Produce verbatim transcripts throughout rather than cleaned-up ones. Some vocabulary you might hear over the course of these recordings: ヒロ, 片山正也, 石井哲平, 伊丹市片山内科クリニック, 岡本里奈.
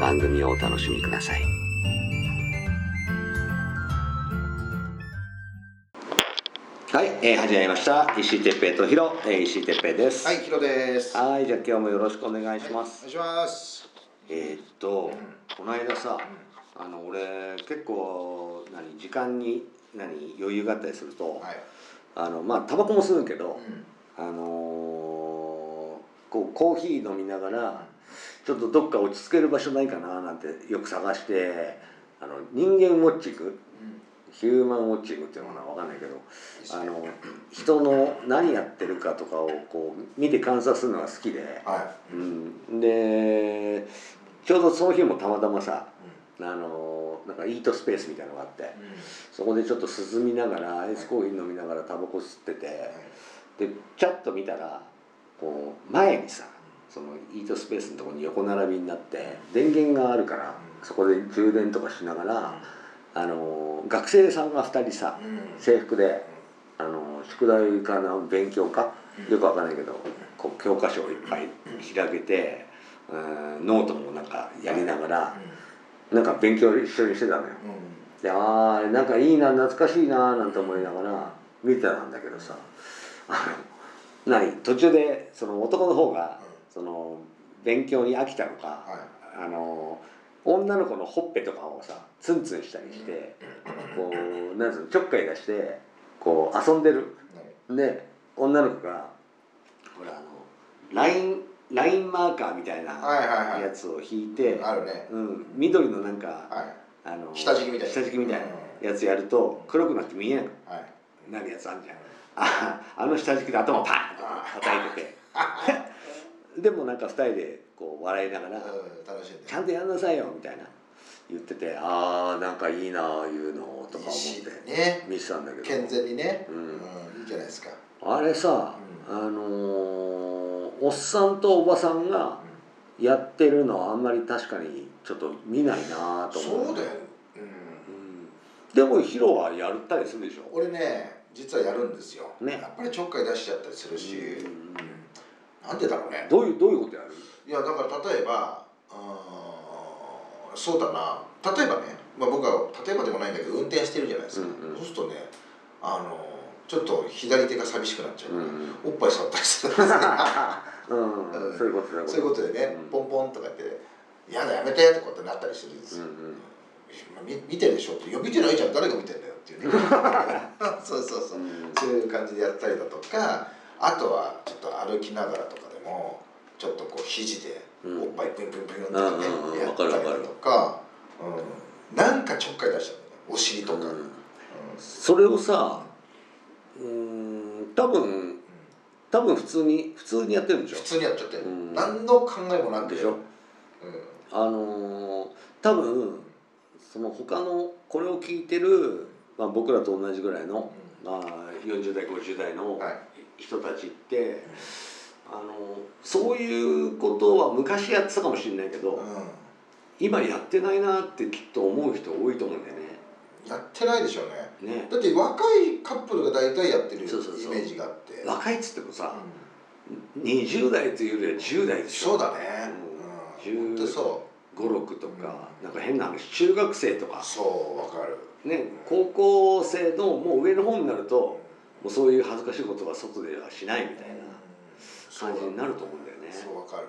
番組をお楽しみください。はい、えー、始まりました。石井哲平とヒロ、えー、石井哲平です。はい、ヒロです。はい、じゃあ今日もよろしくお願いします。はい、お願いします。えー、っと、この間さ、あの俺結構何時間に何余裕があったりすると、はい、あのまあタバコも吸うけど、うん、あのー、こうコーヒー飲みながらちょっとどっか落ち着ける場所ないかななんてよく探して、あの人間ウォッチング、うん、ヒューマンウォッチングっていうのかな、分かんないけど、あの人の何やってるかとかをこう見て観察するのが好きで、はいうん、でちょうどその日もたまたまさ、あのなんかイートスペースみたいなのがあって、うん、そこでちょっと涼みながらアイスコーヒー飲みながらタバコ吸ってて、でチャッと見たらこう前にさ、そのイートスペースのところに横並びになって電源があるから、そこで充電とかしながら、あの学生さんがふたりさ、制服であの宿題かな勉強かよくわかんないけど、こう教科書をいっぱい開けて、うん、ノートもなんかやりながらなんか勉強一緒にしてたのよ、うん、であーなんかいいな懐かしいななんて思いながら見てたんだけどさ、あの何途中でその男の方がその勉強に飽きたのか、はい、あの女の子のほっぺとかをさツンツンしたりして、うん、こうなんつうのちょっかい出してこう遊んでる、はい、で女の子がほらあの ラインラインマーカーみたいなやつを引いて、はいはいはい、あるね、うん、緑のなんか、はい、あの下敷きみたいな下敷きみたいなやつやると黒くなって見えなくなるやつあるじゃん、あ、あの下敷きで頭をパーンと叩いててでもなんかふたりでこう笑いながら楽しい、ね、ちゃんとやんなさいよみたいな言ってて、あーなんかいいなあいうのとか思って見てたんだけど、健全にね、うんうん、いいじゃないですかあれさ、うん、あのーおっさんとおばさんがやってるのはあんまり確かにちょっと見ないなと思う。そうだよ、うんうん、でもヒロはやったりするでしょ。俺ね実はやるんですよ、ね、やっぱりちょっかい出しちゃったりするし、うん、なんでだろうね。どういう、どういうことやる。いやだから例えばあそうだな、例えばね、まあ、僕は例えばでもないんだけど運転してるじゃないですか、うんうん、そうするとねあのちょっと左手が寂しくなっちゃう、うん、おっぱい触ったりするんですねうんうん、そういうことだ、そういうことでね、うん、ポンポンとかやってやだやめてとかってなったりするんですよ、うんうんうん、見てるでしょって、いや見てないじゃん誰が見てんだよっていうねそうそうそう、うん、そういう感じでやったりだとか、あとはちょっと歩きながらとかでもちょっとこう肘でおっぱいプンプンプンって、ねうん、やったりだとか、うん、なんかちょっかい出しちゃう、お尻とか、うんうん、それをさ、うん、多分多分普通に普通にやってるんでしょ。普通にやっちゃってる、うん、何の考えもなんでしょ、うん、あのー、多分その他のこれを聞いてる、まあ、僕らと同じぐらいの、うんまあ、よんじゅう代ごじゅう代の人たちって、はい、あのー、そういうことは昔やってたかもしれないけど、うん、今やってないなってきっと思う人多いと思うんだよね。やってないでしょう ね, ねだって若いカップルが大体やってるイメージがあって、そうそうそう若いっつってもさ、うん、にじゅう代というよりはじゅう代でしょ。そうだね、うん、じゅうご、ろくとか、うん、なんか変な話中学生とかそうわかる、ね、高校生のもう上の方になると、うん、もうそういう恥ずかしいことは外ではしないみたいな感じになると思うんだよね。そうわかる。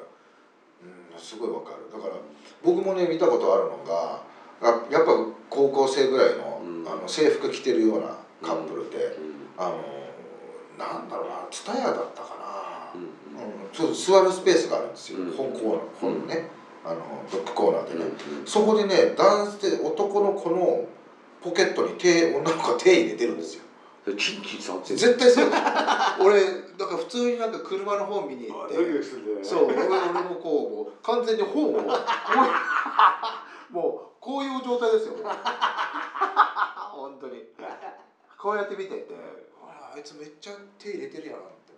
うん、すごいわかる。だから僕もね見たことあるのが、やっぱ高校生ぐらい の,、うん、あの制服着てるようなカップルで、うんうん、あのなんだろうな、蔦屋だったかな、うんうん、そう座るスペースがあるんですよ、うん、本コーナー、本ね、あのブックコーナーでね、うんうん、そこでね男性男の子のポケットに手女の子が手入れてるんですよ。キンキンさん絶対そうです。俺だから普通になんか車の本見に行って、そう俺もこう完全に本をもうこういう状態ですよ。本当にこうやって見てて、あいつめっちゃ手入れてるやんって、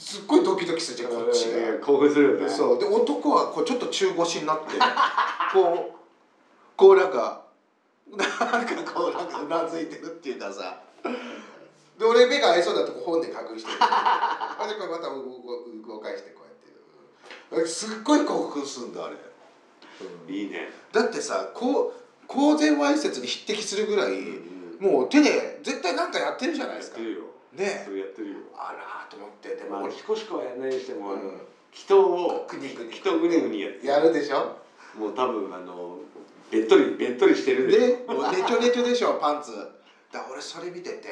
すっごいドキドキするじゃんこっちが。興奮するよね。そうで男はこうちょっと中腰になってこうこうなんかなんかこうなんかうなずいてるっていうかさ。で俺目が合いそうだとこ本で隠してる。あれこれまた動かしてこうやってる。すっごい興奮するんだあれ。うん、いいね。だってさ、こう公然わいせつに匹敵するぐらい、うんうん、もう手で絶対なんかやってるじゃないですか。やってるよ。ね。それやってるよ。あらーと思って、でもシコシコはやんないにしても、うん、人をグニグニ人グニグニやってる。やるでしょ。もう多分あのべっとりべっとりしてるでしょ。ね、もうねちょねちょでしょパンツ。だ俺それ見てて、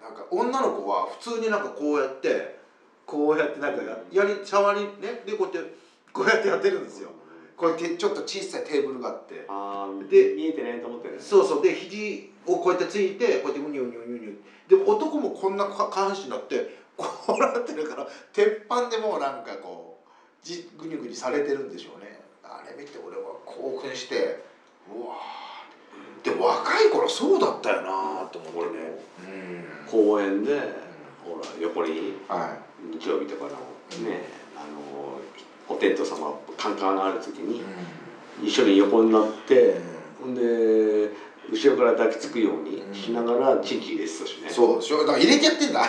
なんか女の子は普通になんかこうやってこうやってなんかやり触りね、でこうやってこうやってやってるんですよ。こうやってちょっと小さいテーブルがあって、あで見えてないと思ってね。そうそうで肘をこうやってついてこうやってウニュウニュウニュウニュで、男もこんな下半身になってこうなってるから鉄板でもうなんかこうじグニグニされてるんでしょうね。あれ見て俺は興奮して、うわでも若い頃そうだったよなと思ってね、うん、公園で、うん、ほら横に、はい、日曜日とかのね、うん、あのお天道様カンカンがある時に、うん、一緒に横になって、うん、で後ろから抱きつくようにしながらチンチ入れてたしね、うん、そうしょ、だから入れてやってんだ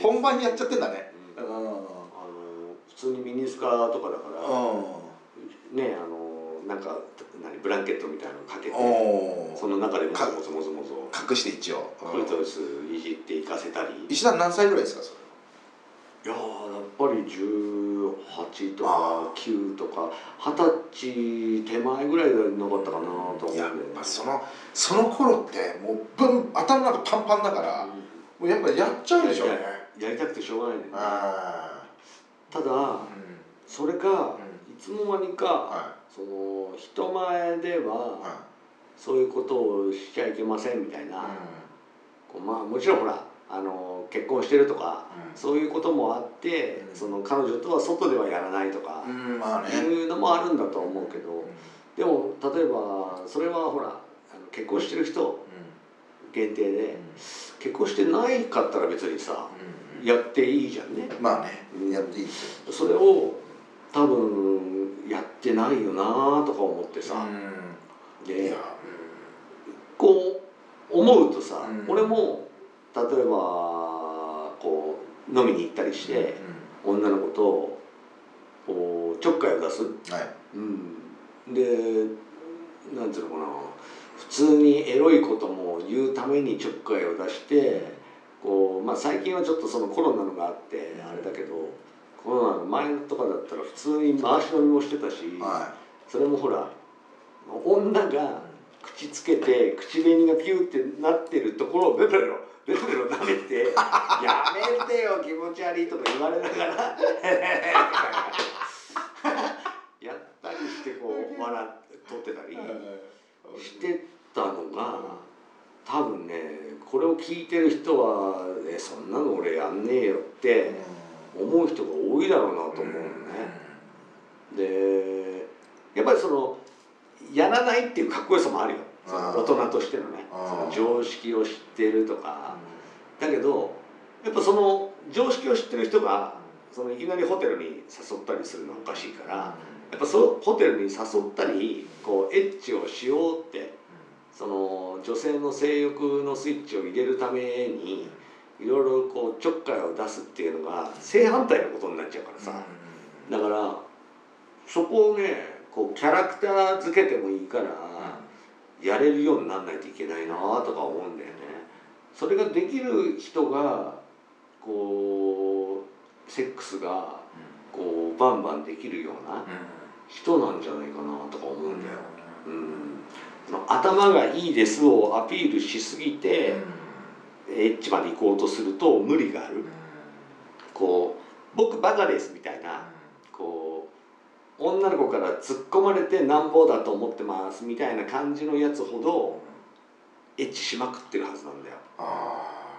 本番にやっちゃってんだね、うん、あの普通にミニスカとかだから、うん、ね、あのなんか何ブランケットみたいなのをかけて、その中でモゾモゾモゾモゾ隠して一応こいついじっていかせたり。石田何歳ぐらいですかそれ。いやーやっぱりじゅうはちとかきゅうとかはたち手前ぐらいがなかったかなと思って。いややっぱそのその頃ってもうブン頭の中パンパンだから、うん、もうやっぱやっちゃうでしょうね。やりたくてしょうがないね。あただ、うん、それか、うん、いつの間にか、はい、その人前ではそういうことをしちゃいけませんみたいな、うん、まあもちろんほらあの結婚してるとか、うん、そういうこともあって、うん、その彼女とは外ではやらないとか、うんまあね、いうのもあるんだと思うけど、うん、でも例えばそれはほらあの結婚してる人限定で、うん、結婚してないかったら別にさ、うん、やっていいじゃんね。まあね、やっていいですよ。それを多分やってないよなとか思ってさ、うん、で、うん、こう思うとさ、うん、俺も例えばこう飲みに行ったりして、うん、女の子とこうちょっかいを出す、はいうん、でなんていうのかな、普通にエロいことも言うためにちょっかいを出してこう、まあ、最近はちょっとそのコロナのがあってあれだけど、コロナの前とかだったら普通に回し飲みもしてたし、はい、それもほら女が口つけて口紅がピューってなってるところをベロベロベロベロ舐めてやめてよ気持ち悪いとか言われながらやったりしてこう笑って撮ってたりしてたのが、多分ねこれを聞いてる人はえそんなの俺やんねえよって思う人が多いだろうなと思うのね、うん、でやっぱりそのやらないっていうかっこよさもあるよ、その大人としてのね、その常識を知ってるとか、うん、だけどやっぱその常識を知ってる人がそのいきなりホテルに誘ったりするのはおかしいから、やっぱそホテルに誘ったりこうエッチをしようって、その女性の性欲のスイッチを入れるためにいろいろこうちょっかいを出すっていうのが正反対のことになっちゃうからさ、だからそこをねこうキャラクター付けてもいいからやれるようにならないといけないなとか思うんだよね。それができる人がこうセックスがこうバンバンできるような人なんじゃないかなとか思うんだよ、うん、頭がいいですをアピールしすぎて、うん、エッジまで行こうとすると無理がある、うん、こう僕バカですみたいな、こう女の子から突っ込まれてなんぼだと思ってますみたいな感じのやつほどエッジしまくってるはずなんだよ。あ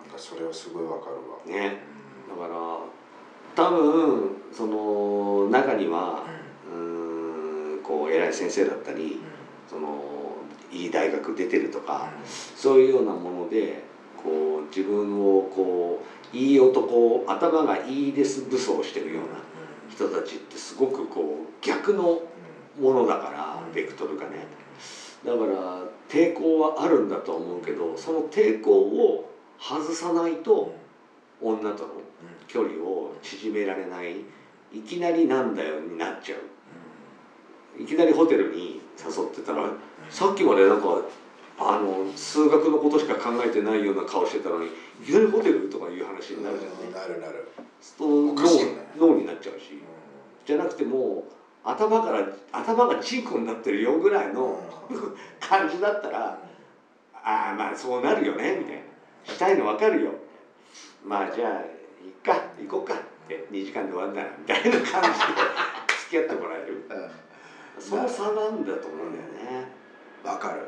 ー、なんかそれはすごいわかるわね。だから多分その中には、うん、うーんこう偉い先生だったり、うん、そのいい大学出てるとか、うん、そういうようなものでこう自分をこういい男、頭がいいです武装してるような人たちってすごくこう逆のものだから、うん、ベクトルがね。だから抵抗はあるんだと思うけど、その抵抗を外さないと女との距離を縮められない。いきなりなんだよになっちゃう。いきなりホテルに誘ってたら、さっきまでなんかあの数学のことしか考えてないような顔してたのに、いきなりホテルとかいう話になるじゃない、うん、なるなる。そう脳になっちゃうし、じゃなくてもう頭から頭がチンコになってるよぐらいの感じだったら、ああまあそうなるよねみたいな、したいの分かるよ、まあじゃあいっか行こうかってにじかんで終わんならみたいな感じで付き合ってもらえる、うん、その差なんだと思うんだよね。分かる。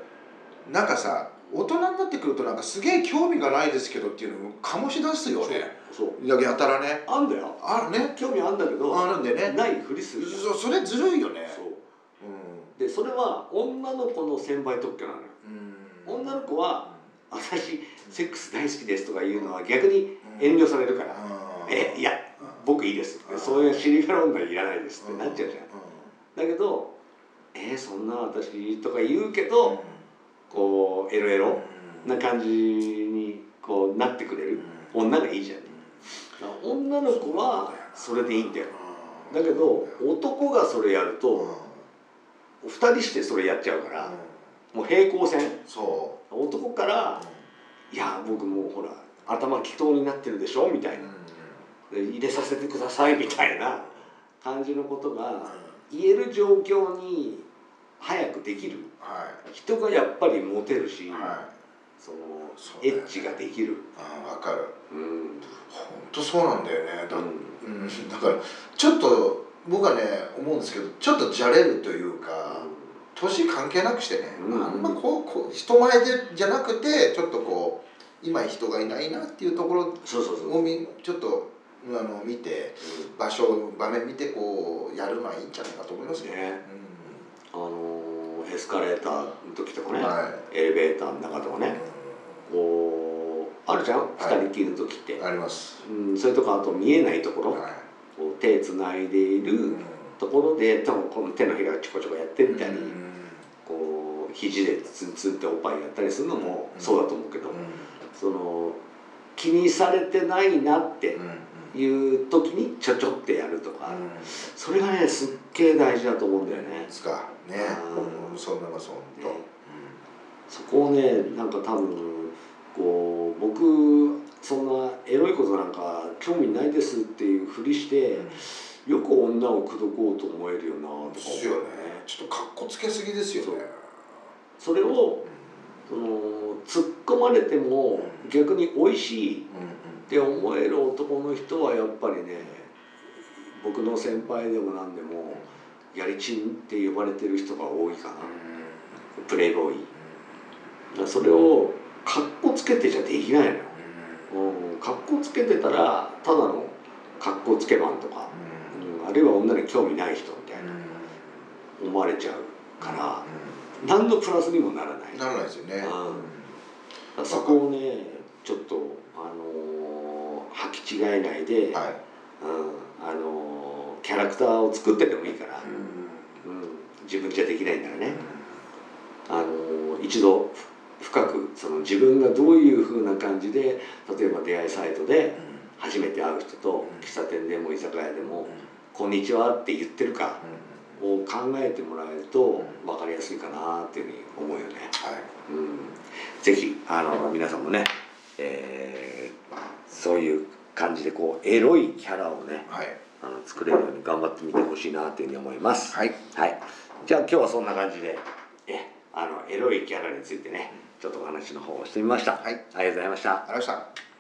なんかさ、大人になってくるとなんかすげえ興味がないですけどっていうのを醸し出すよね。そうそうやたらねあんだよ、あるね、興味あんだけどあるんで、ね、ないふりする。 そ, それずるいよね。そう、うん、でそれは女の子の専売特許なのよ。うん、女の子は私セックス大好きですとか言うのは逆に遠慮されるから、うん、えいや僕いいですって、そういうシリカロンがいらないですってなっちゃうじゃん、うんうん、だけどえー、そんな私とか言うけど、うんこうエロエロな感じにこうなってくれる女がいいじゃん。女の子はそれでいいんだよ。だけど男がそれやるとふたりしてそれやっちゃうから、もう平行線。そう男からいや僕もうほら頭気筒になってるでしょみたいな、入れさせてくださいみたいな感じのことが言える状況に早くできる、はい、人がやっぱりモテるし、はい、そのそ、ね、エッチができる。あ分かる、うん、ほんとそうなんだよね。 だ,、うんうん、だからちょっと僕はね思うんですけど、ちょっとじゃれるというか、うん、年関係なくしてね、うん、あんまこうこう人前でじゃなくて、ちょっとこう今人がいないなっていうところをそうそうそうちょっとあの見て、うん、場所場面見てこうやるのはいいんじゃないかと思いますね、うん、あのエスカレーターの時とかね、はい、エレベーターの中とかね、こうあるじゃん、ふたりきりの時って、はい、あります、うん、それとかあと見えないところ、はい、こう手つないでいるところで、うん、多分この手のひらがちょこちょこやってみたり、うん、こう肘でツンツンっておっぱいやったりするのもそうだと思うけど、うん、その気にされてないなっていう時にちょちょってやるとか、うん、それがねすっげえ大事だと思うんだよね。ですかね、うん、そう思います、ね、本当、うん、そこをねなんか多分こう僕そんなエロいことなんか興味ないですっていうふりして、うん、よく女を口説こうと思えるよなとか思う、ね、ですよね。ちょっとカッコつけすぎですよね。 そ, それを、うん、その突っ込まれても逆に美味しい、うんって思える男の人はやっぱりね、僕の先輩でも何でもやりちんって呼ばれてる人が多いかな、プレイボーイ。それをカッコつけてじゃできないのよ。カッコつけてたらただのカッコつけマンとか、あるいは女に興味ない人みたいな思われちゃうから何のプラスにもならない。ならないですよね。そこをねちょっとあのー、履き違えないで、はいうんあのー、キャラクターを作ってでもいいから、うんうん、自分じゃできないんだらね、うんあのー、一度深くその自分がどういう風な感じで、例えば出会いサイトで初めて会う人と、うん、喫茶店でも居酒屋でも、うん、こんにちはって言ってるかを考えてもらえると分かりやすいかなっていうふうに思うよね、はいうん、ぜひあの皆さんもね、えー、そういう感じでこうエロいキャラをね、はい、あの作れるように頑張ってみてほしいなというふうに思います。はい、はい、じゃあ今日はそんな感じでえあのエロいキャラについてねちょっとお話の方をしてみました。はい、ありがとうございました。ありがとうございました。